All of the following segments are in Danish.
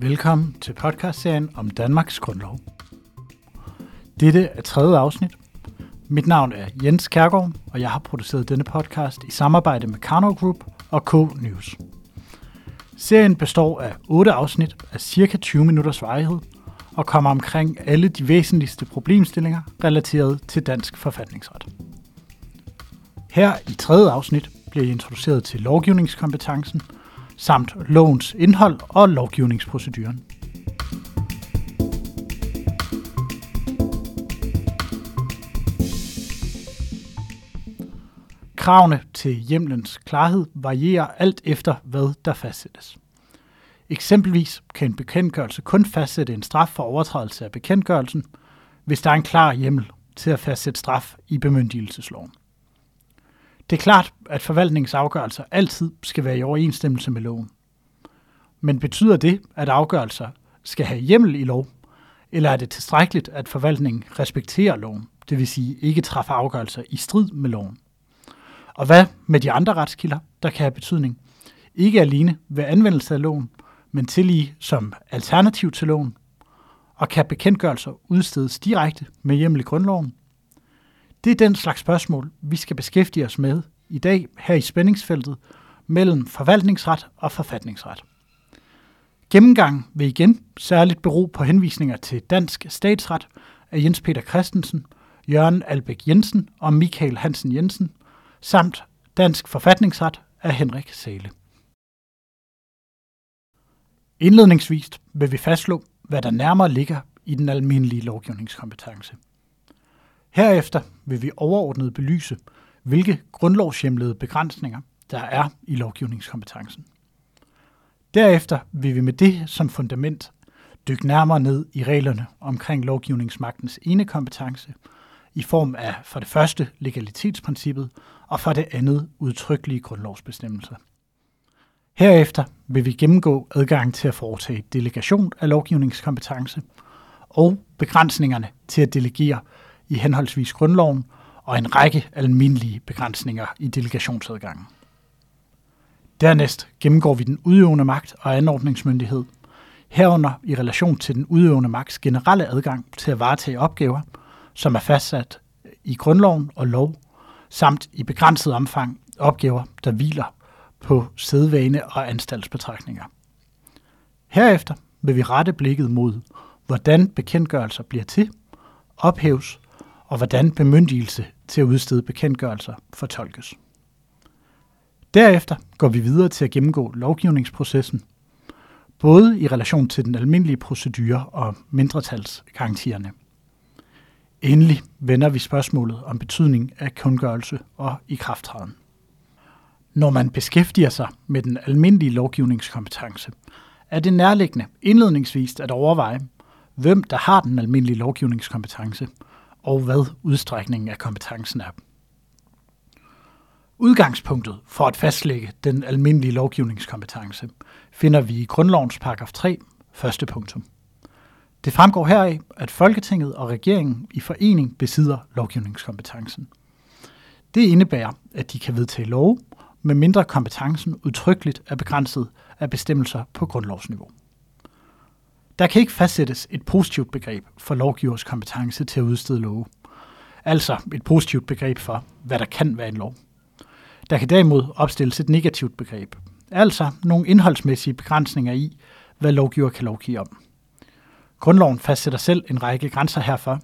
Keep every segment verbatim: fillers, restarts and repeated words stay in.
Velkommen til podcastserien om Danmarks Grundlov. Dette er tredje afsnit. Mit navn er Jens Kærgaard, og jeg har produceret denne podcast i samarbejde med Karno Group og K-News. Serien består af otte afsnit af cirka tyve minutters varighed og kommer omkring alle de væsentligste problemstillinger relateret til dansk forfatningsret. Her i tredje afsnit bliver I introduceret til lovgivningskompetencen samt lovens indhold og lovgivningsproceduren. Kravene til hjemlens klarhed varierer alt efter, hvad der fastsættes. Eksempelvis kan en bekendtgørelse kun fastsætte en straf for overtrædelse af bekendtgørelsen, hvis der er en klar hjemmel til at fastsætte straf i bemyndigelsesloven. Det er klart, at forvaltningsafgørelser altid skal være i overensstemmelse med loven. Men betyder det, at afgørelser skal have hjemmel i lov, eller er det tilstrækkeligt, at forvaltningen respekterer loven, det vil sige ikke træffer afgørelser i strid med loven? Og hvad med de andre retskilder, der kan have betydning? Ikke alene ved anvendelse af loven, men tillige som alternativ til loven, og kan bekendtgørelser udstedes direkte med hjemmel i grundloven? Det er den slags spørgsmål, vi skal beskæftige os med i dag her i spændingsfeltet mellem forvaltningsret og forfatningsret. Gennemgangen vil igen særligt bero på henvisninger til Dansk Statsret af Jens Peter Christensen, Jørgen Albek Jensen og Michael Hansen Jensen, samt Dansk Forfatningsret af Henrik Sæle. Indledningsvis vil vi fastslå, hvad der nærmere ligger i den almindelige lovgivningskompetence. Herefter vil vi overordnet belyse, hvilke grundlovshjemlede begrænsninger der er i lovgivningskompetencen. Derefter vil vi med det som fundament dykke nærmere ned i reglerne omkring lovgivningsmagtens enekompetence i form af for det første legalitetsprincippet og for det andet udtrykkelige grundlovsbestemmelser. Herefter vil vi gennemgå adgangen til at foretage delegation af lovgivningskompetence og begrænsningerne til at delegere i henholdsvis grundloven og en række almindelige begrænsninger i delegationsadgangen. Dernæst gennemgår vi den udøvende magt og anordningsmyndighed, herunder i relation til den udøvende magts generelle adgang til at varetage opgaver, som er fastsat i grundloven og lov, samt i begrænset omfang opgaver, der hviler på sædvane og anstaltsbetragtninger. Herefter vil vi rette blikket mod, hvordan bekendtgørelser bliver til, ophæves, og hvordan bemyndigelse til at udstede bekendtgørelser fortolkes. Derefter går vi videre til at gennemgå lovgivningsprocessen, både i relation til den almindelige procedure og mindretalsgarantierne. Endelig vender vi spørgsmålet om betydning af kundgørelse og ikrafttræden. Når man beskæftiger sig med den almindelige lovgivningskompetence, er det nærliggende indledningsvis at overveje, hvem der har den almindelige lovgivningskompetence, og hvad udstrækningen af kompetencen er. Udgangspunktet for at fastlægge den almindelige lovgivningskompetence finder vi i grundlovens paragraf tre, første punktum. Det fremgår heraf, at Folketinget og regeringen i forening besidder lovgivningskompetencen. Det indebærer, at de kan vedtage love, medmindre kompetencen udtrykkeligt er begrænset af bestemmelser på grundlovsniveau. Der kan ikke fastsættes et positivt begreb for lovgivers kompetence til at udstede love. Altså et positivt begreb for, hvad der kan være en lov. Der kan derimod opstilles et negativt begreb. Altså nogle indholdsmæssige begrænsninger i, hvad lovgiver kan lovgive om. Grundloven fastsætter selv en række grænser herfor,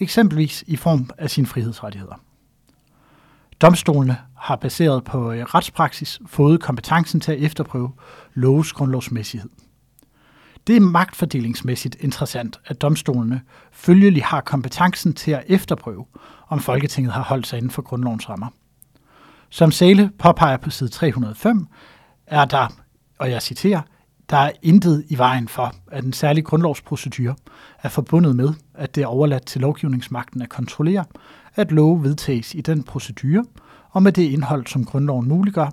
eksempelvis i form af sine frihedsrettigheder. Domstolene har baseret på retspraksis fået kompetencen til at efterprøve loves grundlovsmæssighed. Det er magtfordelingsmæssigt interessant, at domstolene følgelig har kompetencen til at efterprøve, om Folketinget har holdt sig inden for grundlovens rammer. Som Sæle påpeger på side tre hundrede og fem, er der, og jeg citerer, der er intet i vejen for, at en særlig grundlovsprocedure er forbundet med, at det er overladt til lovgivningsmagten at kontrollere, at love vedtages i den procedure og med det indhold, som grundloven muliggør,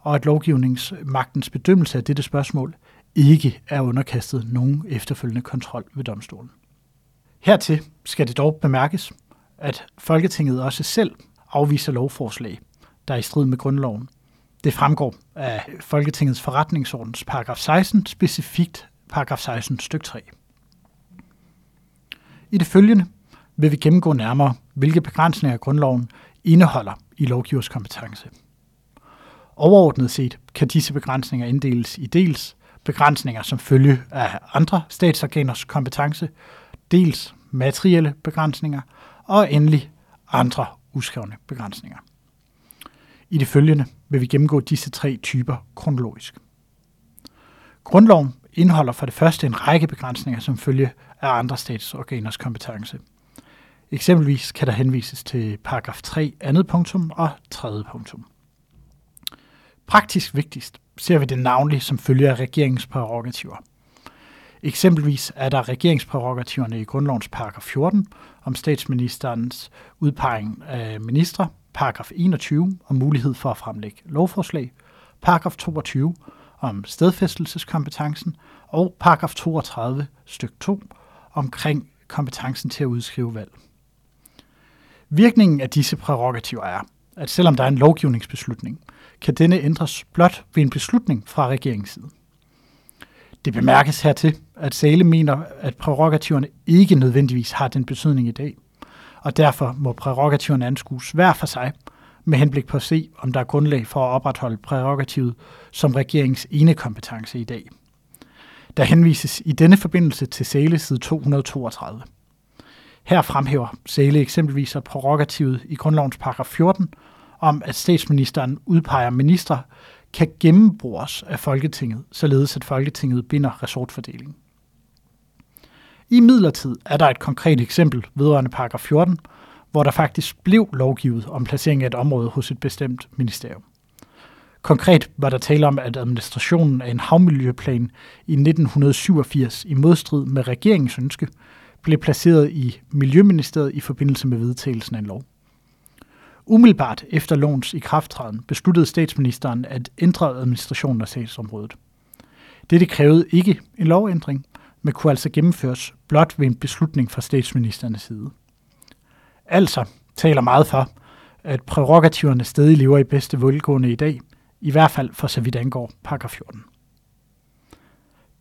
og at lovgivningsmagtens bedømmelse af dette spørgsmål ikke er underkastet nogen efterfølgende kontrol ved domstolen. Hertil skal det dog bemærkes, at Folketinget også selv afviser lovforslag, der er i strid med grundloven. Det fremgår af Folketingets forretningsordens paragraf seksten specifikt paragraf seksten stykke tre. I det følgende vil vi gennemgå nærmere, hvilke begrænsninger grundloven indeholder i lovgivers kompetence. Overordnet set kan disse begrænsninger inddeles i dels begrænsninger som følge af andre statsorganers kompetence, dels materielle begrænsninger og endelig andre uskrevne begrænsninger. I det følgende vil vi gennemgå disse tre typer kronologisk. Grundloven indeholder for det første en række begrænsninger som følge af andre statsorganers kompetence. Eksempelvis kan der henvises til paragraf tre, andet punktum og tredje punktum. Praktisk vigtigst ser vi det navnlig som følge af regeringens prærogativer. Eksempelvis er der regeringsprærogativerne i grundlovens paragraf fjorten om statsministerens udpegning af ministre, paragraf enogtyve om mulighed for at fremlægge lovforslag, paragraf toogtyve om stedfæstelseskompetencen og paragraf toogtredive stykke to omkring kompetencen til at udskrive valg. Virkningen af disse prærogativer er, at selvom der er en lovgivningsbeslutning, kan denne ændres blot ved en beslutning fra regeringens side. Det bemærkes hertil, at Sæle mener, at prærogativerne ikke nødvendigvis har den betydning i dag, og derfor må prærogativerne anskues hver for sig med henblik på at se, om der er grundlag for at opretholde prærogativet som regeringens ene kompetence i dag. Der henvises i denne forbindelse til Sæle side to hundrede toogtredive. Her fremhæver Sæle eksempelvis at prærogativet i grundlovens paragraf fjorten om, at statsministeren udpeger ministre, kan gennembruges af Folketinget, således at Folketinget binder ressortfordelingen. I midlertid er der et konkret eksempel vedrørende paragraf fjorten, hvor der faktisk blev lovgivet om placering af et område hos et bestemt ministerium. Konkret var der tale om, at administrationen af en havmiljøplan i nitten syvogfirs i modstrid med regeringens ønske blev placeret i Miljøministeriet i forbindelse med vedtagelsen af en lov. Umiddelbart efter lovens ikrafttræden besluttede statsministeren at ændre administrationen af sagsområdet. Dette krævede ikke en lovændring, men kunne altså gennemføres blot ved en beslutning fra statsministerens side. Altså taler meget for, at prærogativerne stadig lever i bedste velgående i dag, i hvert fald for så vidt angår paragraf fjorten.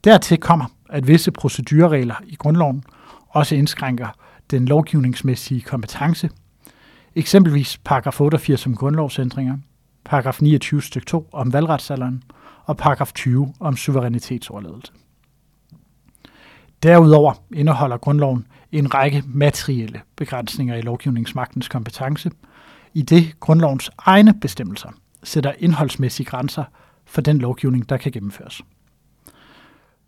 Dertil kommer, at visse procedureregler i grundloven også indskrænker den lovgivningsmæssige kompetence, eksempelvis paragraf otteogfirs om grundlovsændringer, paragraf niogtyve stykke to om valgretsalderen og paragraf tyve om suverænitetsoverladelse. Derudover indeholder grundloven en række materielle begrænsninger i lovgivningsmagtens kompetence, i det grundlovens egne bestemmelser sætter indholdsmæssige grænser for den lovgivning, der kan gennemføres.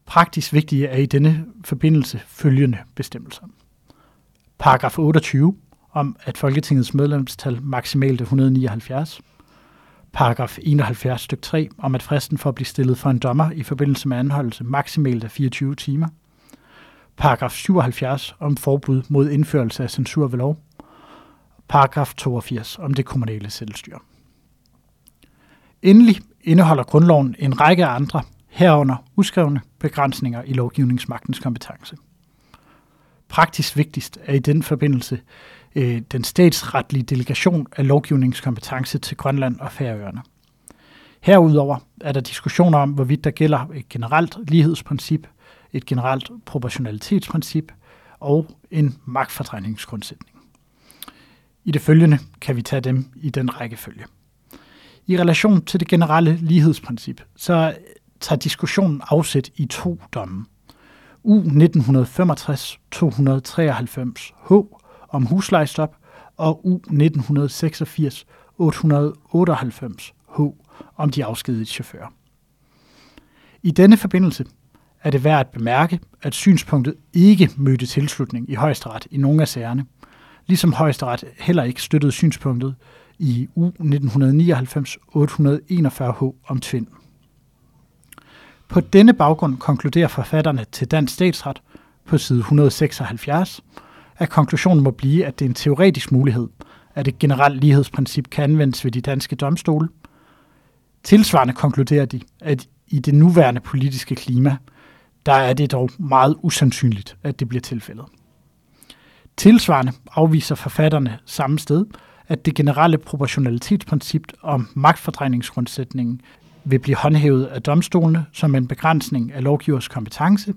Praktisk vigtige er i denne forbindelse følgende bestemmelser. Paragraf otteogtyve om, at Folketingets medlemstal maksimalt er et hundrede og nioghalvfjerds, paragraf enoghalvfjerds stykke tre, om at fristen for at blive stillet for en dommer i forbindelse med anholdelse maksimalt er fireogtyve timer, paragraf syvoghalvfjerds om forbud mod indførelse af censur ved lov, paragraf toogfirs om det kommunale selvstyre. Endelig indeholder grundloven en række andre, herunder uskrevne begrænsninger i lovgivningsmagtens kompetence. Praktisk vigtigst er i den forbindelse øh, den statsretlige delegation af lovgivningskompetence til Grønland og Færøerne. Herudover er der diskussioner om, hvorvidt der gælder et generelt lighedsprincip, et generelt proportionalitetsprincip og en magtfordrejningsgrundsætning. I det følgende kan vi tage dem i den rækkefølge. I relation til det generelle lighedsprincip, så tager diskussionen afsæt i to domme. U nitten femogtres to hundrede treoghalvfems H om huslejestop og U nitten seksogfirs otte hundrede otteoghalvfems H om de afskedigede chauffører. I denne forbindelse er det værd at bemærke, at synspunktet ikke mødte tilslutning i Højesteret i nogle af sagerne, ligesom Højesteret heller ikke støttede synspunktet i U nitten nioghalvfems otte hundrede enogfyrre H om Tvind. På denne baggrund konkluderer forfatterne til Dansk Statsret på side et hundrede seksoghalvfjerds, at konklusionen må blive, at det er en teoretisk mulighed, at et generelt lighedsprincip kan anvendes ved de danske domstole. Tilsvarende konkluderer de, at i det nuværende politiske klima, der er det dog meget usandsynligt, at det bliver tilfældet. Tilsvarende afviser forfatterne samme sted, at det generelle proportionalitetsprincip om magtfordrejningsgrundsætningen vil blive håndhævet af domstolene som en begrænsning af lovgivers kompetence,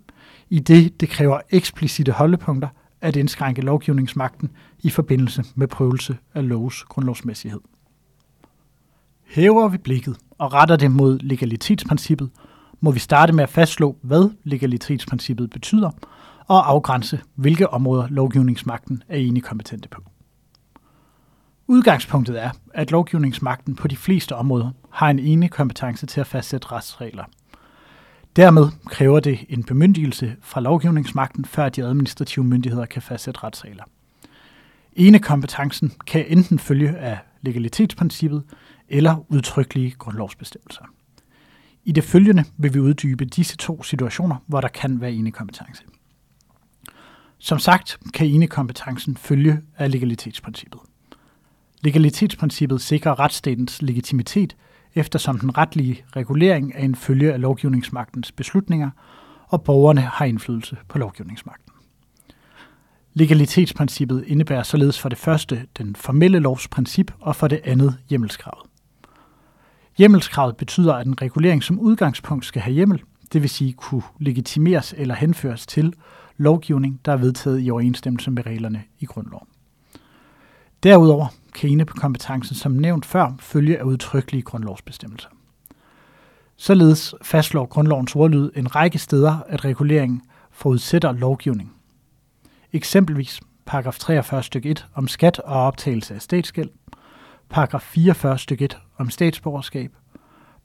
i det det kræver eksplicite holdepunkter at indskrænke lovgivningsmagten i forbindelse med prøvelse af lovs grundlovsmæssighed. Hæver vi blikket og retter det mod legalitetsprincippet, må vi starte med at fastslå, hvad legalitetsprincippet betyder, og afgrænse, hvilke områder lovgivningsmagten er egentlig kompetente på. Udgangspunktet er, at lovgivningsmagten på de fleste områder har en ene kompetence til at fastsætte retsregler. Dermed kræver det en bemyndigelse fra lovgivningsmagten, før de administrative myndigheder kan fastsætte retsregler. Enekompetencen kan enten følge af legalitetsprincippet eller udtrykkelige grundlovsbestemmelser. I det følgende vil vi uddybe disse to situationer, hvor der kan være enekompetence. Som sagt kan enekompetencen følge af legalitetsprincippet. Legalitetsprincippet sikrer retsstatens legitimitet, eftersom den retlige regulering er en følge af lovgivningsmagtens beslutninger, og borgerne har indflydelse på lovgivningsmagten. Legalitetsprincippet indebærer således for det første den formelle lovsprincip og for det andet hjemmelskravet. Hjemmelskravet betyder, at en regulering som udgangspunkt skal have hjemmel, det vil sige kunne legitimeres eller henføres til lovgivning, der er vedtaget i overensstemmelse med reglerne i grundloven. Derudover kan enekompetencen som nævnt før følge af udtrykkelige grundlovsbestemmelser. Således fastslår grundlovens ordlyd en række steder, at reguleringen forudsætter lovgivning. Eksempelvis paragraf treogfyrre stykke et om skat og optagelse af statsgæld, paragraf fireogfyrre stykke et om statsborgerskab,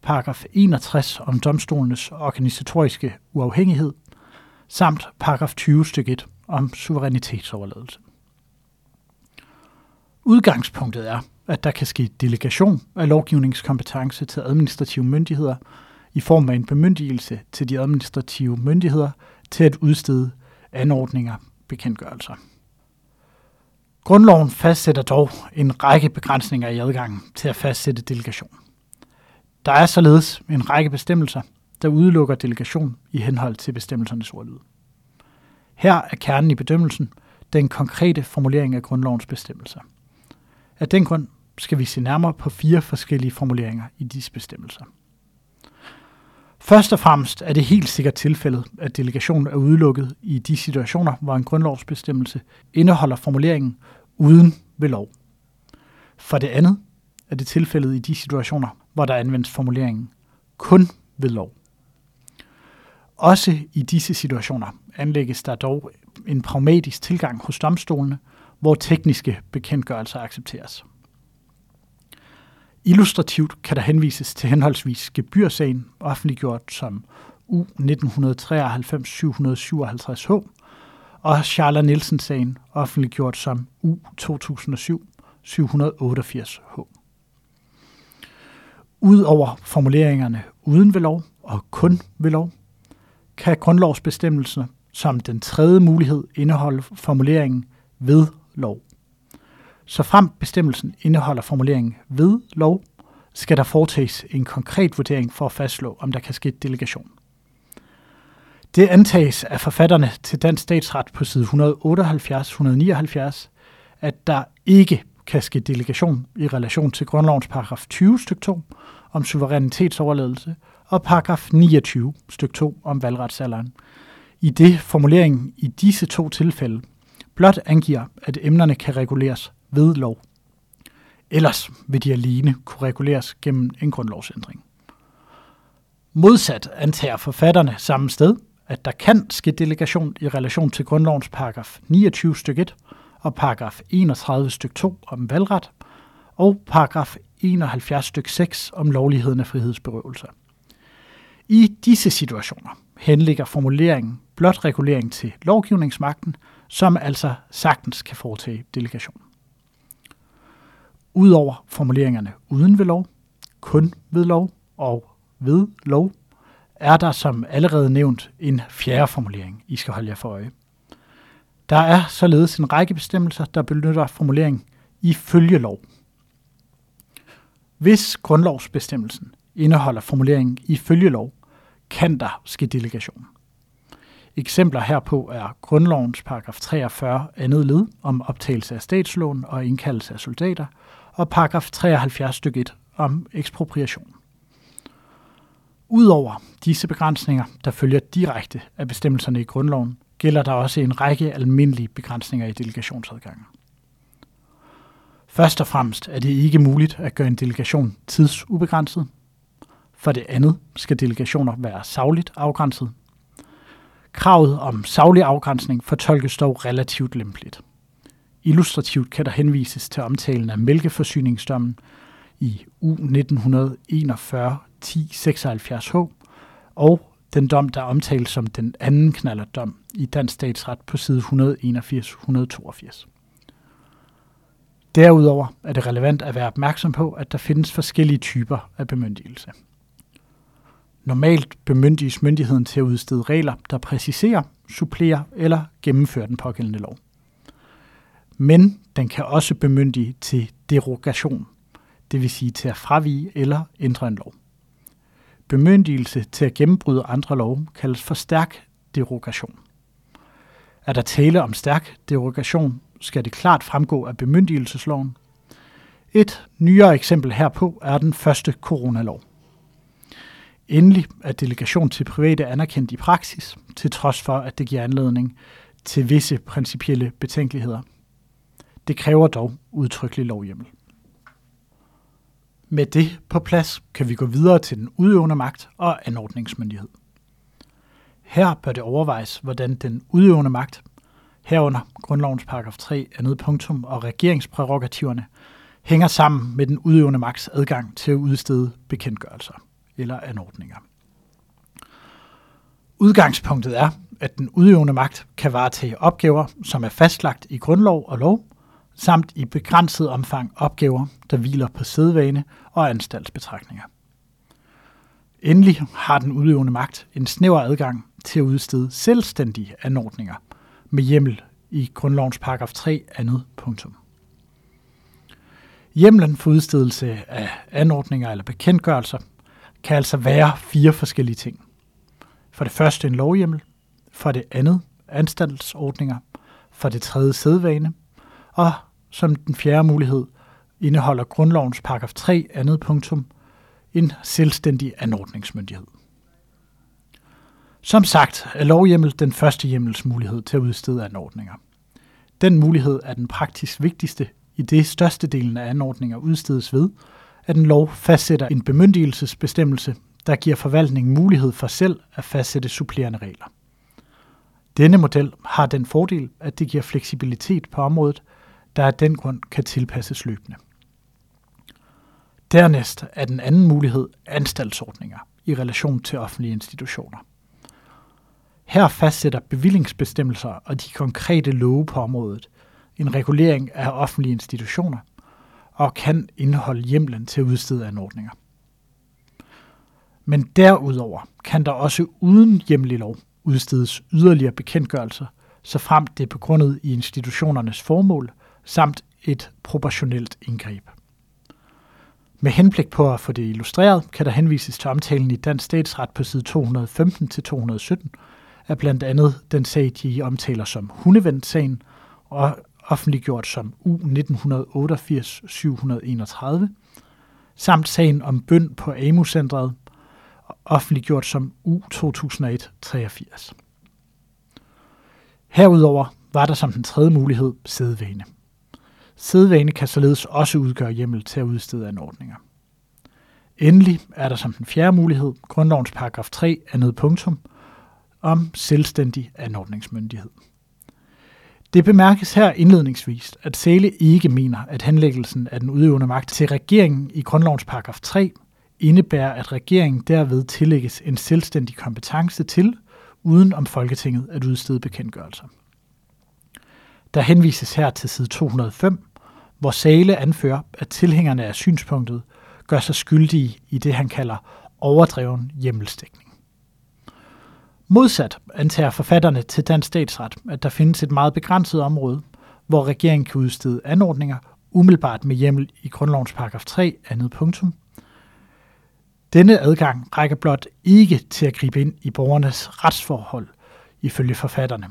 paragraf enogtres om domstolenes organisatoriske uafhængighed, samt paragraf tyve stykke et om suverænitetsoverladelse. Udgangspunktet er, at der kan ske delegation af lovgivningskompetence til administrative myndigheder i form af en bemyndigelse til de administrative myndigheder til at udstede anordninger, bekendtgørelser. Grundloven fastsætter dog en række begrænsninger i adgangen til at fastsætte delegation. Der er således en række bestemmelser, der udelukker delegation i henhold til bestemmelsernes ordlyd. Her er kernen i bedømmelsen den konkrete formulering af grundlovens bestemmelser. Af den grund skal vi se nærmere på fire forskellige formuleringer i disse bestemmelser. Først og fremmest er det helt sikkert tilfældet, at delegation er udelukket i de situationer, hvor en grundlovsbestemmelse indeholder formuleringen uden ved lov. For det andet er det tilfældet i de situationer, hvor der anvendes formuleringen kun ved lov. Også i disse situationer anlægges der dog en pragmatisk tilgang hos domstolene, hvor tekniske bekendtgørelser accepteres. Illustrativt kan der henvises til henholdsvis gebyrsagen, offentliggjort som U nitten treoghalvfems syv hundrede syvoghalvtreds H, og Charla Nielsen-sagen, offentliggjort som U to tusind syv syv otte otte H. Udover formuleringerne uden ved lov og kun ved lov, kan grundlovsbestemmelser som den tredje mulighed indeholde formuleringen ved lov. Så frem bestemmelsen indeholder formuleringen ved lov, skal der foretages en konkret vurdering for at fastslå, om der kan ske delegation. Det antages af forfatterne til Dansk Statsret på side et hundrede otteoghalvfjerds til et hundrede nioghalvfjerds, at der ikke kan ske delegation i relation til grundlovens paragraf tyve stykke to om suverænitetsoverladelse og paragraf niogtyve stykke to om valgretsalderen, i det formuleringen i disse to tilfælde blot angiver, at emnerne kan reguleres ved lov. Ellers vil de alene kunne reguleres gennem en grundlovsændring. Modsat antager forfatterne samme sted, at der kan ske delegation i relation til grundlovens paragraf niogtyve stykke et og paragraf enogtredive stykke to om valgret og paragraf enoghalvfjerds stykke seks om lovligheden af frihedsberøvelser. I disse situationer henlægger formuleringen blot regulering til lovgivningsmagten, som altså sagtens kan foretage delegation. Udover formuleringerne uden ved lov, kun ved lov og ved lov, er der som allerede nævnt en fjerde formulering, I skal holde jer for øje. Der er således en række bestemmelser, der benytter formuleringen ifølge lov. Hvis grundlovsbestemmelsen indeholder formuleringen ifølge lov, kan der ske delegation. Eksempler herpå er grundlovens paragraf treogfyrre andet led om optagelse af statslån og indkaldelse af soldater og paragraf treoghalvfjerds stykke et om ekspropriation. Udover disse begrænsninger, der følger direkte af bestemmelserne i grundloven, gælder der også en række almindelige begrænsninger i delegationsadgangen. Først og fremmest er det ikke muligt at gøre en delegation tidsubegrænset. For det andet skal delegationer være sagligt afgrænset. Kravet om saglig afgrænsning fortolkes dog relativt lempeligt. Illustrativt kan der henvises til omtalen af mælkeforsyningsdommen i U nitten enogfyrre ti seksoghalvfjerds H og den dom, der omtales som den anden knallertdom i Dansk Statsret på side et hundrede enogfirs til et hundrede toogfirs. Derudover er det relevant at være opmærksom på, at der findes forskellige typer af bemyndigelse. Normalt bemyndiges myndigheden til at udstede regler, der præciserer, supplerer eller gennemfører den pågældende lov. Men den kan også bemyndige til derogation, det vil sige til at fravige eller ændre en lov. Bemyndigelse til at gennembryde andre love kaldes for stærk derogation. Er der tale om stærk derogation, skal det klart fremgå af bemyndigelsesloven. Et nyere eksempel herpå er den første coronalov. Endelig er delegation til private anerkendt i praksis, til trods for, at det giver anledning til visse principielle betænkeligheder. Det kræver dog udtrykkelig lovhjemmel. Med det på plads kan vi gå videre til den udøvende magt og anordningsmyndighed. Her bør det overvejes, hvordan den udøvende magt, herunder grundlovens paragraf tre, andet punktum og regeringsprærogativerne, hænger sammen med den udøvende magts adgang til at udstede bekendtgørelser eller anordninger. Udgangspunktet er, at den udøvende magt kan varetage opgaver, som er fastlagt i grundlov og lov, samt i begrænset omfang opgaver, der hviler på sædvane og anstaltsbetragtninger. Endelig har den udøvende magt en snæver adgang til at udstede selvstændige anordninger med hjemmel i grundlovens paragraf tre, andet punktum. Hjemlen for udstedelse af anordninger eller bekendtgørelser kan altså være fire forskellige ting. For det første en lovhjemmel, for det andet anstaltsordninger, for det tredje sædvane, og som den fjerde mulighed indeholder grundlovens paragraf tre, andet punktum, en selvstændig anordningsmyndighed. Som sagt er lovhjemmel den første hjemmels mulighed til at udstede anordninger. Den mulighed er den praktisk vigtigste, i det størstedelen af anordninger udstedes ved, at en lov fastsætter en bemyndigelsesbestemmelse, der giver forvaltningen mulighed for selv at fastsætte supplerende regler. Denne model har den fordel, at det giver fleksibilitet på området, der af den grund kan tilpasses løbende. Dernæst er den anden mulighed anstaltsordninger i relation til offentlige institutioner. Her fastsætter bevillingsbestemmelser og de konkrete love på området en regulering af offentlige institutioner og kan indeholde hjemmelen til at udstede anordninger. Men derudover kan der også uden hjemmelig lov udstedes yderligere bekendtgørelser, såfremt det er begrundet i institutionernes formål samt et proportionelt indgreb. Med henblik på at få det illustreret, kan der henvises til omtalen i Dansk Statsret på side to hundrede femten til to hundrede sytten af blandt andet den sag, de omtaler som Hundevend-sagen og offentliggjort som U nitten otteogfirs syv hundrede enogtredive, samt sagen om bøn på A M U-centret, offentliggjort som U to tusind og et treogfirs. Herudover var der som den tredje mulighed sædvane. Sædvane kan således også udgøre hjemmel til at udstede anordninger. Endelig er der som den fjerde mulighed grundlovens paragraf tre, andet punktum, om selvstændig anordningsmyndighed. Det bemærkes her indledningsvis, at Sæle ikke mener, at henlæggelsen af den udøvende magt til regeringen i grundlovens paragraf tre indebærer, at regeringen derved tillægges en selvstændig kompetence til, uden om Folketinget at udstede bekendtgørelser. Der henvises her til side to hundrede og fem, hvor Sæle anfører, at tilhængerne af synspunktet gør sig skyldige i det, han kalder overdreven hjemmelsdækning. Modsat antager forfatterne til Dansk Statsret, at der findes et meget begrænset område, hvor regeringen kan udstede anordninger umiddelbart med hjemmel i grundlovens paragraf tre, andet punktum. Denne adgang rækker blot ikke til at gribe ind i borgernes retsforhold, ifølge forfatterne.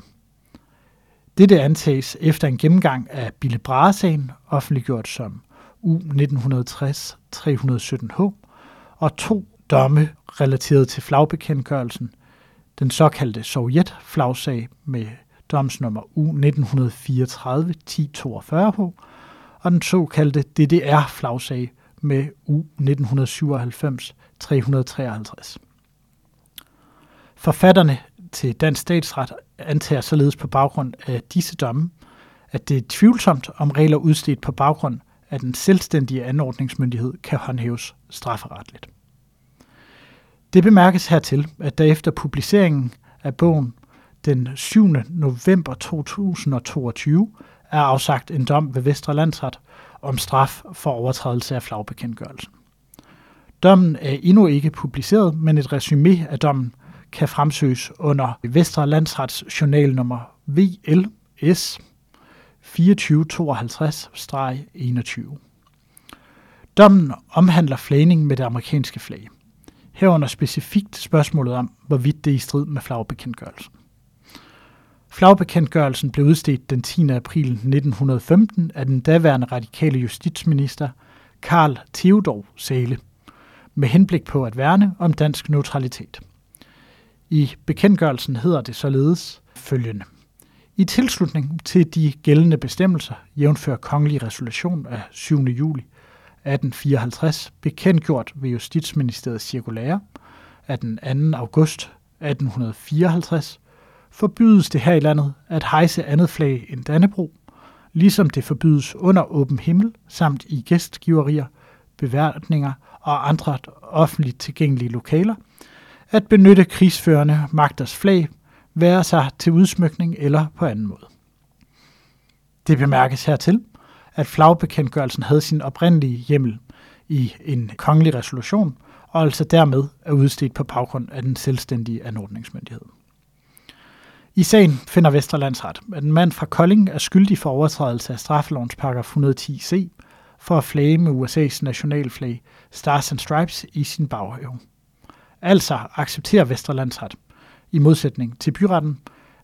Dette antages efter en gennemgang af Bille Brahe-sagen, offentliggjort som U nitten tres tre hundrede sytten H, og to domme relateret til flagbekendtgørelsen, den såkaldte Sovjet-flagsag med domsnummer U nitten fireogtredive ti toogfyrre H og den såkaldte D D R-flagsag med U nitten syvoghalvfems tre hundrede treoghalvtreds. Forfatterne til Dansk Statsret antager således på baggrund af disse domme, at det er tvivlsomt, om regler udstedt på baggrund af den selvstændige anordningsmyndighed kan håndhæves strafferetligt. Det bemærkes hertil, at der efter publiceringen af bogen den syvende november to tusind og toogtyve er afsagt en dom ved Vestre Landsret om straf for overtrædelse af flagbekendtgørelsen. Dommen er endnu ikke publiceret, men et resumé af dommen kan fremsøges under Vestre Landsrets journal nummer V L S fireogtyve tooghalvtreds enogtyve. Dommen omhandler flagning med det amerikanske flag, herunder specifikt spørgsmålet om, hvorvidt det er i strid med flagbekendtgørelsen. Flagbekendtgørelsen blev udstedt den tiende april nitten femten af den daværende radikale justitsminister Carl Theodor Sæle med henblik på at værne om dansk neutralitet. I bekendtgørelsen hedder det således følgende: i tilslutning til de gældende bestemmelser, jævnfør kongelig resolution af syvende juli atten fireoghalvtreds, bekendtgjort ved Justitsministeriets cirkulære af den anden august atten fireoghalvtreds, forbydes det her i landet at hejse andet flag end Dannebrog, ligesom det forbydes under åben himmel samt i gæstgiverier, beværtninger og andre offentligt tilgængelige lokaler, at benytte krigsførende magters flag, være sig til udsmykning eller på anden måde. Det bemærkes hertil, at flagbekendtgørelsen havde sin oprindelige hjemmel i en kongelig resolution, og altså dermed er udstedt på baggrund af den selvstændige anordningsmyndighed. I sagen finder Vestre Landsret, at en mand fra Kolding er skyldig for overtrædelse af straffelovens paragraf et hundrede og ti c for at flage med U S A's nationalflag Stars and Stripes i sin baghave. Altså accepterer Vestre Landsret, i modsætning til byretten,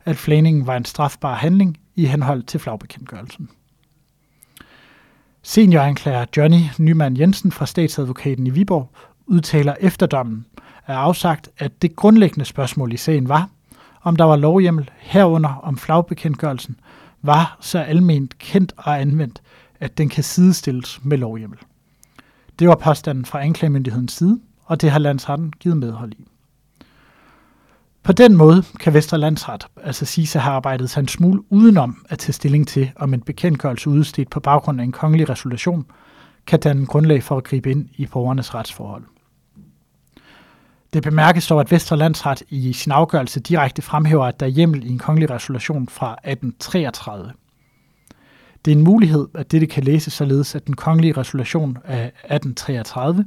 at flagningen var en strafbar handling i henhold til flagbekendtgørelsen. Senioranklager Johnny Nyman Jensen fra statsadvokaten i Viborg udtaler efter dommen er afsagt, at det grundlæggende spørgsmål i sagen var, om der var lovhjemmel, herunder om flagbekendtgørelsen var så alment kendt og anvendt, at den kan sidestilles med lovhjemmel. Det var påstanden fra anklagemyndighedens side, og det har landsretten givet medhold i. På den måde kan Vestre Landsret altså sige sig have arbejdet sig en smule udenom at tage stilling til, om en bekendtgørelse udstedt på baggrund af en kongelig resolution kan danne grundlag for at gribe ind i borgernes retsforhold. Det bemærkes dog, at Vestre Landsret i sin afgørelse direkte fremhæver, at der er hjemmel i en kongelig resolution fra atten treogtredive. Det er en mulighed, at dette kan læses således, at den kongelige resolution af atten treogtredive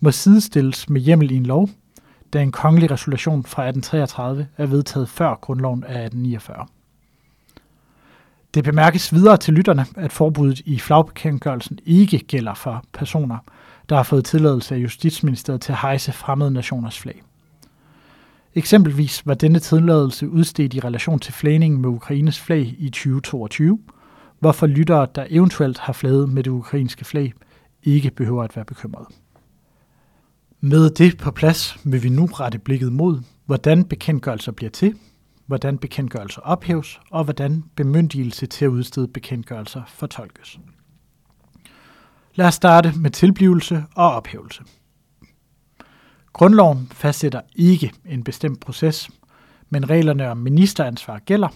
må sidestilles med hjemmel i en lov, da en kongelig resolution fra atten treogtredive er vedtaget før grundloven af atten niogfyrre. Det bemærkes videre til lytterne, at forbuddet i flagbekendtgørelsen ikke gælder for personer, der har fået tilladelse af Justitsministeriet til at hejse fremmede nationers flag. Eksempelvis var denne tilladelse udstedt i relation til flagningen med Ukraines flag i tyve toogtyve, hvorfor lyttere, der eventuelt har flaget med det ukrainske flag, ikke behøver at være bekymrede. Med det på plads vil vi nu rette blikket mod, hvordan bekendtgørelser bliver til, hvordan bekendtgørelser ophæves og hvordan bemyndigelse til at udstede bekendtgørelser fortolkes. Lad os starte med tilblivelse og ophævelse. Grundloven fastsætter ikke en bestemt proces, men reglerne om ministeransvar gælder,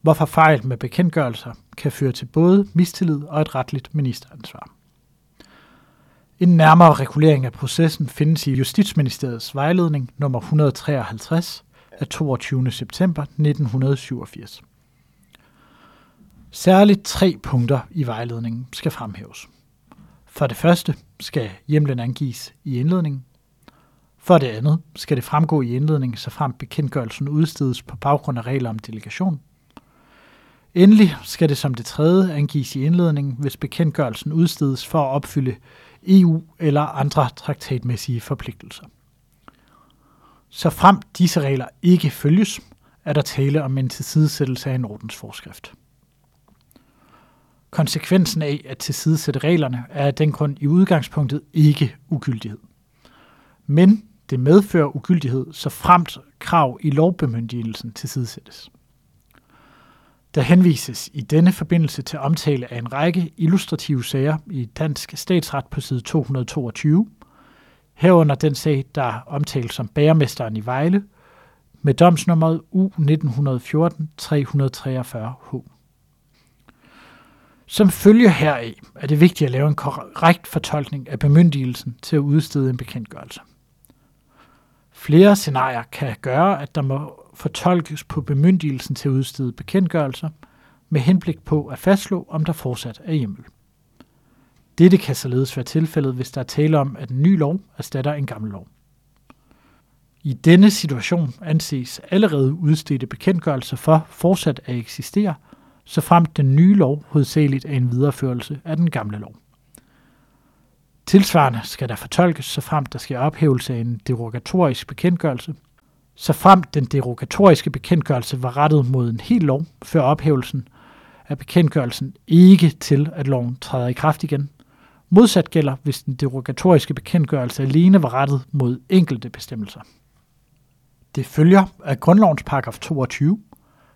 hvorfor fejl med bekendtgørelser kan føre til både mistillid og et retligt ministeransvar. En nærmere regulering af processen findes i Justitsministeriets vejledning nummer et hundrede og treoghalvtreds af toogtyvende september nitten syvogfirs. Særligt tre punkter i vejledningen skal fremhæves. For det første skal hjemlen angives i indledningen. For det andet skal det fremgå i indledningen, såfremt bekendtgørelsen udstedes på baggrund af regler om delegation. Endelig skal det som det tredje angives i indledningen, hvis bekendtgørelsen udstedes for at opfylde E U eller andre traktatmæssige forpligtelser. Såfremt disse regler ikke følges, er der tale om en tilsidesættelse af en ordensforskrift. Konsekvensen af at tilsidesætte reglerne er af den grund i udgangspunktet ikke ugyldighed. men det medfører ugyldighed, så fremt krav i lovbemyndigelsen tilsidesættes. Der henvises i denne forbindelse til omtale af en række illustrative sager i Dansk Statsret på side to hundrede og toogtyve, herunder den sag, der er omtalt som bæremesteren i Vejle, med domsnummeret U nitten fjorten tre fyrre tre H. Som følge heraf er det vigtigt at lave en korrekt fortolkning af bemyndigelsen til at udstede en bekendtgørelse. Flere scenarier kan gøre, at der må fortolkes på bemyndigelsen til at udstede bekendtgørelser med henblik på at fastslå, om der fortsat er hjemmel. Dette kan således være tilfældet, hvis der er tale om, at en ny lov erstatter en gammel lov. I denne situation anses allerede udstedte bekendtgørelser for fortsat at eksistere, såfremt den nye lov hovedsageligt er en videreførelse af den gamle lov. Tilsvarende skal der fortolkes, såfremt der sker ophævelse af en derogatorisk bekendtgørelse, såfremt den derogatoriske bekendtgørelse var rettet mod en hel lov før ophævelsen, er bekendtgørelsen ikke til, at loven træder i kraft igen. Modsat gælder, hvis den derogatoriske bekendtgørelse alene var rettet mod enkelte bestemmelser. Det følger af grundlovens paragraf toogtyve,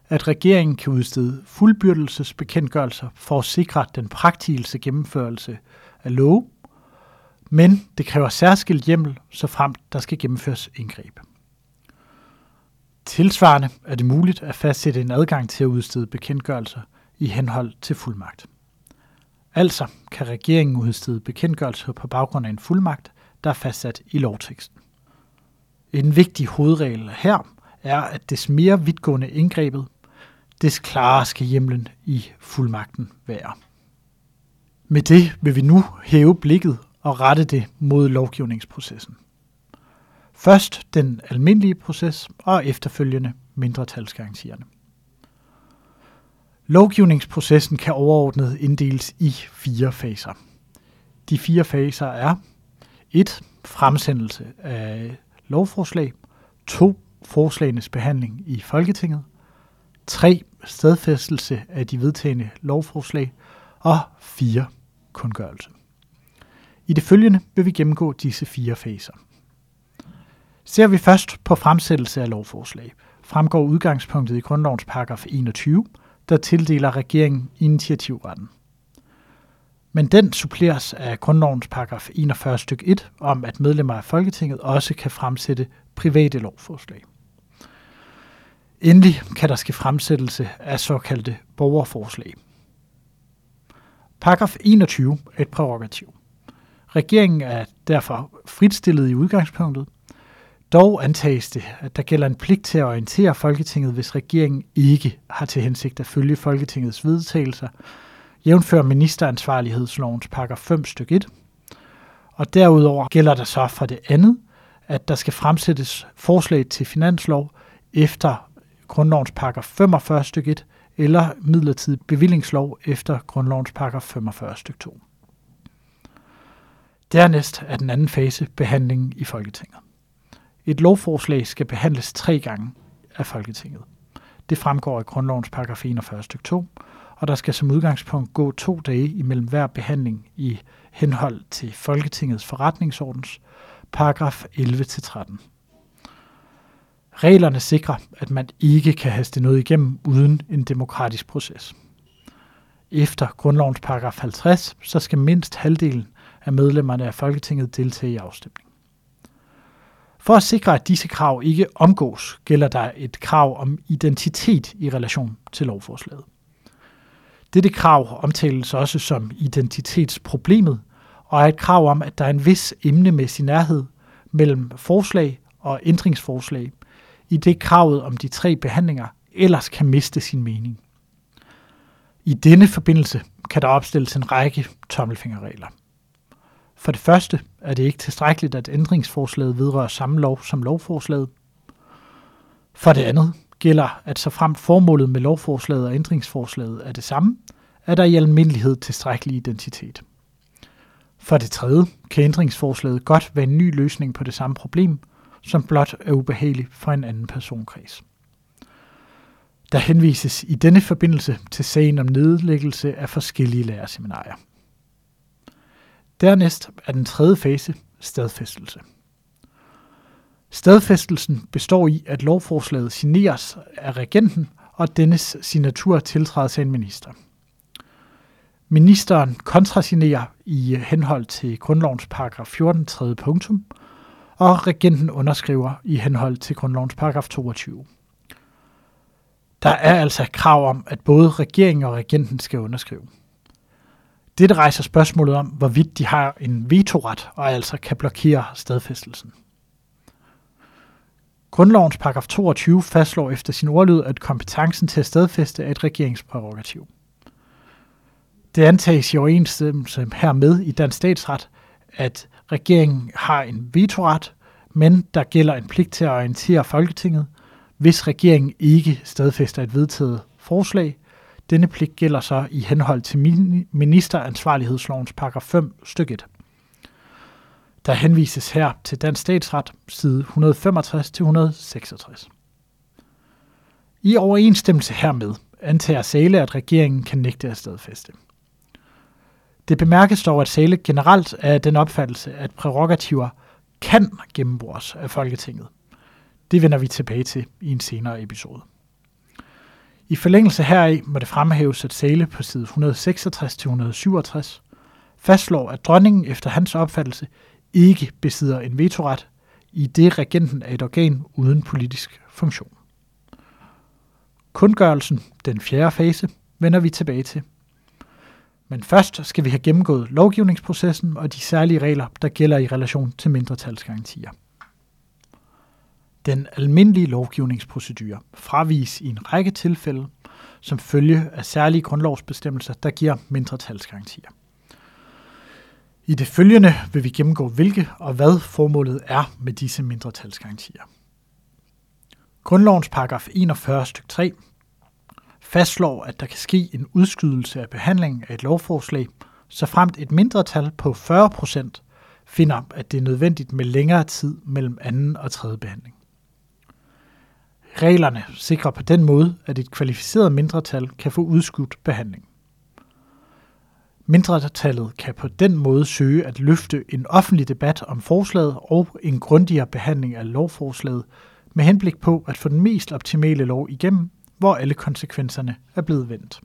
at regeringen kan udstede fuldbyrdelsesbekendtgørelser for at sikre den praktiske gennemførelse af lov, men det kræver særskilt hjemmel, såfremt der skal gennemføres indgreb. Tilsvarende er det muligt at fastsætte en adgang til at udstede bekendtgørelser i henhold til fuldmagt. Altså kan regeringen udstede bekendtgørelser på baggrund af en fuldmagt, der er fastsat i lovteksten. En vigtig hovedregel her er, at des mere vidtgående indgrebet, des klarere skal hjemlen i fuldmagten være. Med det vil vi nu hæve blikket og rette det mod lovgivningsprocessen. Først den almindelige proces og efterfølgende mindretalsgarantierne. Lovgivningsprocessen kan overordnet inddeles i fire faser. De fire faser er et Fremsendelse af lovforslag, to Forslagenes behandling i Folketinget, tre Stadfæstelse af de vedtagne lovforslag og fire Kundgørelse. I det følgende vil vi gennemgå disse fire faser. Ser vi først på fremsættelse af lovforslag, fremgår udgangspunktet i grundlovens paragraf enogtyve, der tildeler regeringen initiativretten. Men den suppleres af grundlovens paragraf enogfyrre stykke et om, at medlemmer af Folketinget også kan fremsætte private lovforslag. Endelig kan der ske fremsættelse af såkaldte borgerforslag. Paragraf enogtyve er et prærogativ. Regeringen er derfor fritstillet i udgangspunktet, dog antages det, at der gælder en pligt til at orientere Folketinget, hvis regeringen ikke har til hensigt at følge Folketingets vedtagelser, jævnfør ministeransvarlighedslovens paragraf fem stykke et, og derudover gælder der så for det andet, at der skal fremsættes forslag til finanslov efter grundlovens paragraf femogfyrre stykke et eller midlertidig bevillingslov efter grundlovens paragraf femogfyrre stykke to. Dernæst er den anden fase behandlingen i Folketinget. Et lovforslag skal behandles tre gange af Folketinget. Det fremgår af grundlovens paragraf enogfyrre stykke to, og der skal som udgangspunkt gå to dage imellem hver behandling i henhold til Folketingets forretningsordens paragraf elleve til tretten. Reglerne sikrer, at man ikke kan haste noget igennem uden en demokratisk proces. Efter grundlovens paragraf halvtreds, så skal mindst halvdelen af medlemmerne af Folketinget deltage i afstemningen. For at sikre, at disse krav ikke omgås, gælder der et krav om identitet i relation til lovforslaget. Dette krav omtales også som identitetsproblemet, og er et krav om, at der er en vis emnemæssig nærhed mellem forslag og ændringsforslag, i det kravet om de tre behandlinger ellers kan miste sin mening. I denne forbindelse kan der opstilles en række tommelfingerregler. For det første er det ikke tilstrækkeligt, at ændringsforslaget vedrører samme lov som lovforslaget. For det andet gælder, at såfremt formålet med lovforslaget og ændringsforslaget er det samme, er der i almindelighed tilstrækkelig identitet. For det tredje kan ændringsforslaget godt være en ny løsning på det samme problem, som blot er ubehagelig for en anden personkreds. Der henvises i denne forbindelse til sagen om nedlæggelse af forskellige lærerseminarier. Dernæst er den tredje fase stadfæstelse. Stadfæstelsen består i, at lovforslaget signeres af regenten, og dennes signatur tiltrædes af en minister. Ministeren kontrasignerer i henhold til grundlovens paragraf fjorten, tredje punktum, og regenten underskriver i henhold til grundlovens paragraf toogtyve. Der er altså krav om, at både regeringen og regenten skal underskrive. Dette rejser spørgsmålet om, hvorvidt de har en vetoret og altså kan blokere stadfæstelsen. Grundlovens paragraf toogtyve fastslår efter sin ordlyd, at kompetencen til at stadfæste er et regeringsprærogativ. Det antages i overensstemmelse hermed i Dansk Statsret, at regeringen har en vetoret, men der gælder en pligt til at orientere Folketinget, hvis regeringen ikke stadfæster et vedtaget forslag. Denne pligt gælder så i henhold til ministeransvarlighedslovens paragraf fem, stykke et. Der henvises her til Dansk Statsret, side et hundrede femogtres til et hundrede seksogtres. I overensstemmelse hermed antager Sæle, at regeringen kan nægte at stadfæste. Det bemærkes dog, at Sæle generelt er den opfattelse, at prærogativer kan gennembruges af Folketinget. Det vender vi tilbage til i en senere episode. I forlængelse heraf må det fremhæves, at Sæle på side et hundrede seksogtres til et hundrede syvogtres fastslår, at dronningen efter hans opfattelse ikke besidder en vetoret, i det regenten er et organ uden politisk funktion. Kundgørelsen, den fjerde fase, vender vi tilbage til. Men først skal vi have gennemgået lovgivningsprocessen og de særlige regler, der gælder i relation til mindretalsgarantier. Den almindelige lovgivningsprocedure fraviges i en række tilfælde som følge af særlige grundlovsbestemmelser, der giver mindretalsgarantier. I det følgende vil vi gennemgå, hvilke og hvad formålet er med disse mindretalsgarantier. Grundlovens paragraf enogfyrre stykke tre fastslår, at der kan ske en udskydelse af behandlingen af et lovforslag, såfremt et mindretal på fyrre procent finder, at det er nødvendigt med længere tid mellem anden og tredje behandling. Reglerne sikrer på den måde, at et kvalificeret mindretal kan få udskudt behandling. Mindretallet kan på den måde søge at løfte en offentlig debat om forslaget og en grundigere behandling af lovforslaget med henblik på at få den mest optimale lov igennem, hvor alle konsekvenserne er blevet vendt.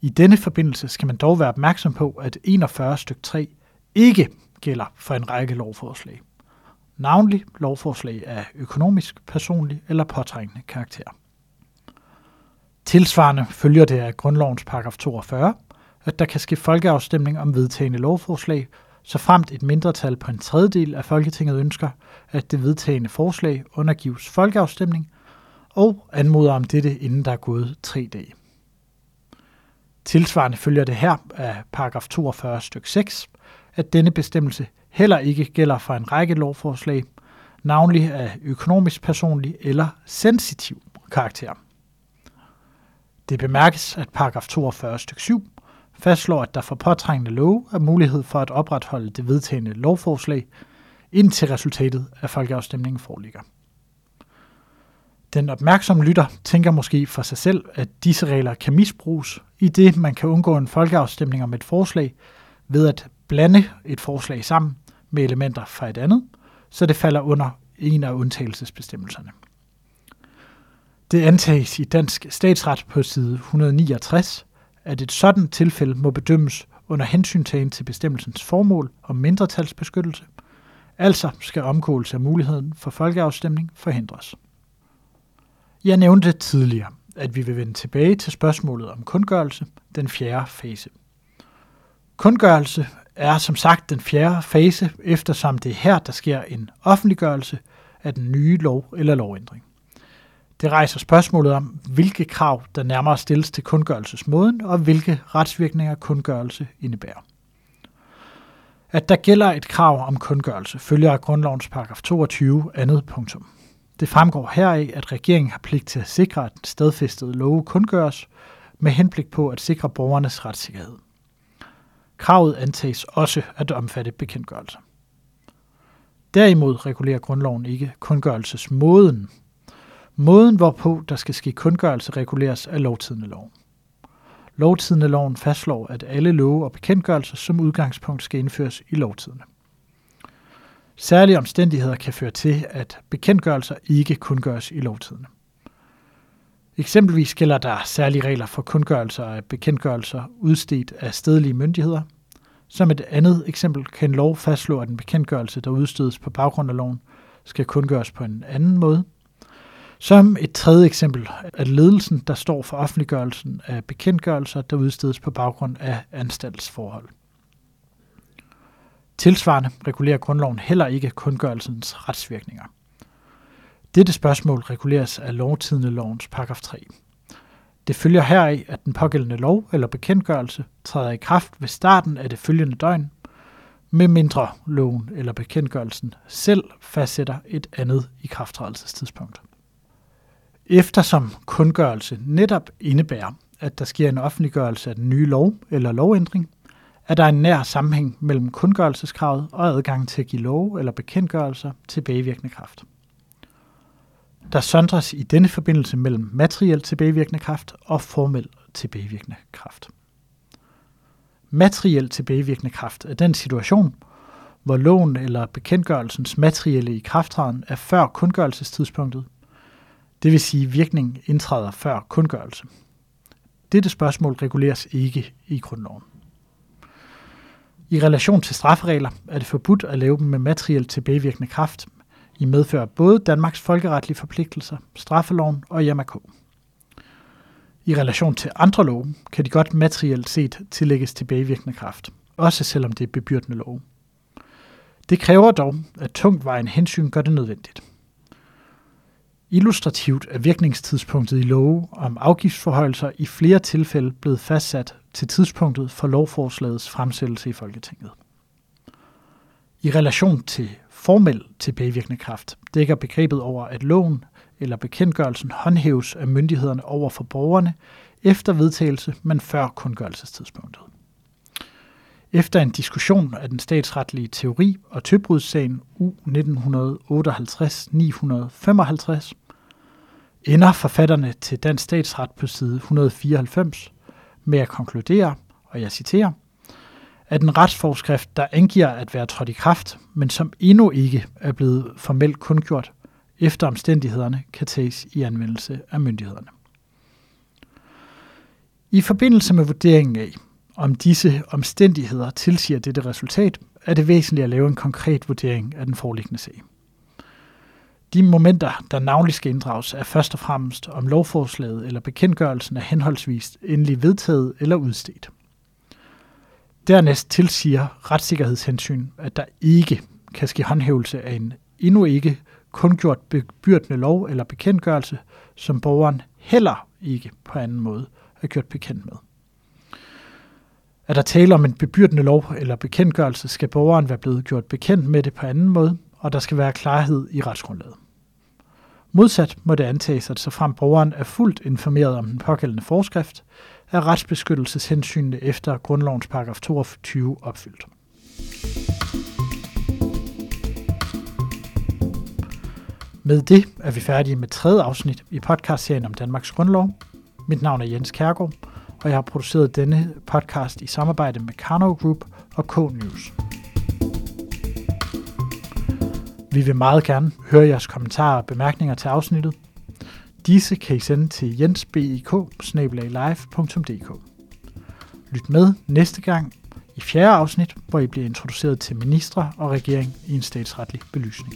I denne forbindelse skal man dog være opmærksom på, at enogfyrre stykke tre ikke gælder for en række lovforslag. Navnlig lovforslag af økonomisk, personlig eller påtrængende karakter. Tilsvarende følger det af grundlovens paragraf toogfyrre, at der kan ske folkeafstemning om vedtagne lovforslag, såfremt et mindretal på en tredjedel af Folketinget ønsker, at det vedtagne forslag undergives folkeafstemning og anmoder om dette, inden der er gået tre dage. Tilsvarende følger det her af paragraf toogfyrre stykke seks, at denne bestemmelse heller ikke gælder for en række lovforslag, navnlig af økonomisk, personlig eller sensitiv karakter. Det bemærkes, at paragraf toogfyrre stykke syv fastslår, at der for påtrængende love er mulighed for at opretholde det vedtagne lovforslag, indtil resultatet af folkeafstemningen foreligger. Den opmærksomme lytter tænker måske for sig selv, at disse regler kan misbruges, i det man kan undgå en folkeafstemning om et forslag ved at blande et forslag sammen med elementer fra et andet, så det falder under en af undtagelsesbestemmelserne. Det antages i Dansk Statsret på side et hundrede niogtres, at et sådan tilfælde må bedømmes under hensyntagen til bestemmelsens formål om mindretalsbeskyttelse, altså skal omgåelse af muligheden for folkeafstemning forhindres. Jeg nævnte tidligere, at vi vil vende tilbage til spørgsmålet om kundgørelse, den fjerde fase. Kundgørelse er som sagt den fjerde fase, eftersom det er her, der sker en offentliggørelse af den nye lov eller lovændring. Det rejser spørgsmålet om, hvilke krav der nærmere stilles til kundgørelsesmåden, og hvilke retsvirkninger kundgørelse indebærer. At der gælder et krav om kundgørelse følger af grundlovens paragraf toogtyve, andet punktum. Det fremgår heraf, at regeringen har pligt til at sikre, at den stadfæstede love kundgøres med henblik på at sikre borgernes retssikkerhed. Kravet antages også at omfatte bekendtgørelser. Derimod regulerer grundloven ikke kundgørelsesmåden. Måden, hvorpå der skal ske kundgørelse, reguleres af lovtidendeloven. Lovtidendeloven fastslår, at alle love og bekendtgørelser som udgangspunkt skal indføres i lovtidene. Særlige omstændigheder kan føre til, at bekendtgørelser ikke kundgøres i lovtiden. Eksempelvis gælder der særlige regler for kundgørelser af bekendtgørelser udstedt af stedlige myndigheder. Som et andet eksempel kan en lov fastslå, at en bekendtgørelse, der udstedes på baggrund af loven, skal kundgøres på en anden måde. Som et tredje eksempel er ledelsen, der står for offentliggørelsen af bekendtgørelser, der udstedes på baggrund af anstaltsforhold. Tilsvarende regulerer grundloven heller ikke kundgørelsens retsvirkninger. Dette spørgsmål reguleres af lovtidendelovens paragraf tre. Det følger heraf, at den pågældende lov eller bekendtgørelse træder i kraft ved starten af det følgende døgn, medmindre loven eller bekendtgørelsen selv fastsætter et andet ikrafttrædelsestidspunkt. Eftersom kundgørelse netop indebærer, at der sker en offentliggørelse af den nye lov eller lovændring, er der en nær sammenhæng mellem kundgørelseskravet og adgangen til at give lov eller bekendtgørelser tilbagevirkende kraft. Der sondres i denne forbindelse mellem materiel tilbagevirkende kraft og formel tilbagevirkende kraft. Materiel tilbagevirkende kraft er den situation, hvor loven eller bekendtgørelsens materielle ikrafttræden er før kundgørelsestidspunktet, det vil sige virkningen indtræder før kundgørelse. Dette spørgsmål reguleres ikke i grundloven. I relation til strafregler er det forbudt at lave dem med materiel tilbagevirkende kraft, i medfører både Danmarks folkeretlige forpligtelser, straffeloven og I M A K. I relation til andre love kan de godt materielt set tillægges tilbagevirkende kraft, også selvom det er bebyrdende love. Det kræver dog, at tungtvejende hensyn gør det nødvendigt. Illustrativt er virkningstidspunktet i love om afgiftsforhøjelser i flere tilfælde blevet fastsat til tidspunktet for lovforslagets fremsættelse i Folketinget. I relation til formel tilbagevirkende kraft dækker begrebet over, at loven eller bekendtgørelsen håndhæves af myndighederne over for borgerne efter vedtagelse, men før kundgørelsestidspunktet. Efter en diskussion af den statsretlige teori og tøbrudssagen U nitten otteoghalvtreds til nitten femoghalvtreds ender forfatterne til Dansk Statsret på side et hundrede fireoghalvfems med at konkludere, og jeg citerer, at en retsforskrift, der angiver at være trådt i kraft, men som endnu ikke er blevet formelt kundgjort, efter omstændighederne kan tages i anvendelse af myndighederne. I forbindelse med vurderingen af, om disse omstændigheder tilsiger dette resultat, er det væsentligt at lave en konkret vurdering af den foreliggende sag. De momenter, der navnlig skal inddrages, er først og fremmest, om lovforslaget eller bekendtgørelsen er henholdsvis endelig vedtaget eller udstedt. Dernæst tilsiger retssikkerhedshensyn, at der ikke kan ske håndhævelse af en endnu ikke kundgjort bebyrdende lov eller bekendtgørelse, som borgeren heller ikke på anden måde er gjort bekendt med. Er der tale om en bebyrdende lov eller bekendtgørelse, skal borgeren være blevet gjort bekendt med det på anden måde, og der skal være klarhed i retsgrundlaget. Modsat må det antages, at såfremt borgeren er fuldt informeret om den pågældende forskrift, er retsbeskyttelseshensynene efter grundlovens paragraf toogtyve opfyldt. Med det er vi færdige med tredje afsnit i podcastserien om Danmarks Grundlov. Mit navn er Jens Kærgaard, og jeg har produceret denne podcast i samarbejde med Karno Group og K-News. Vi vil meget gerne høre jeres kommentarer og bemærkninger til afsnittet. Disse kan I sende til jensbik bindestreg live punktum d k. Lyt med næste gang i fjerde afsnit, hvor I bliver introduceret til ministre og regering i en statsretlig belysning.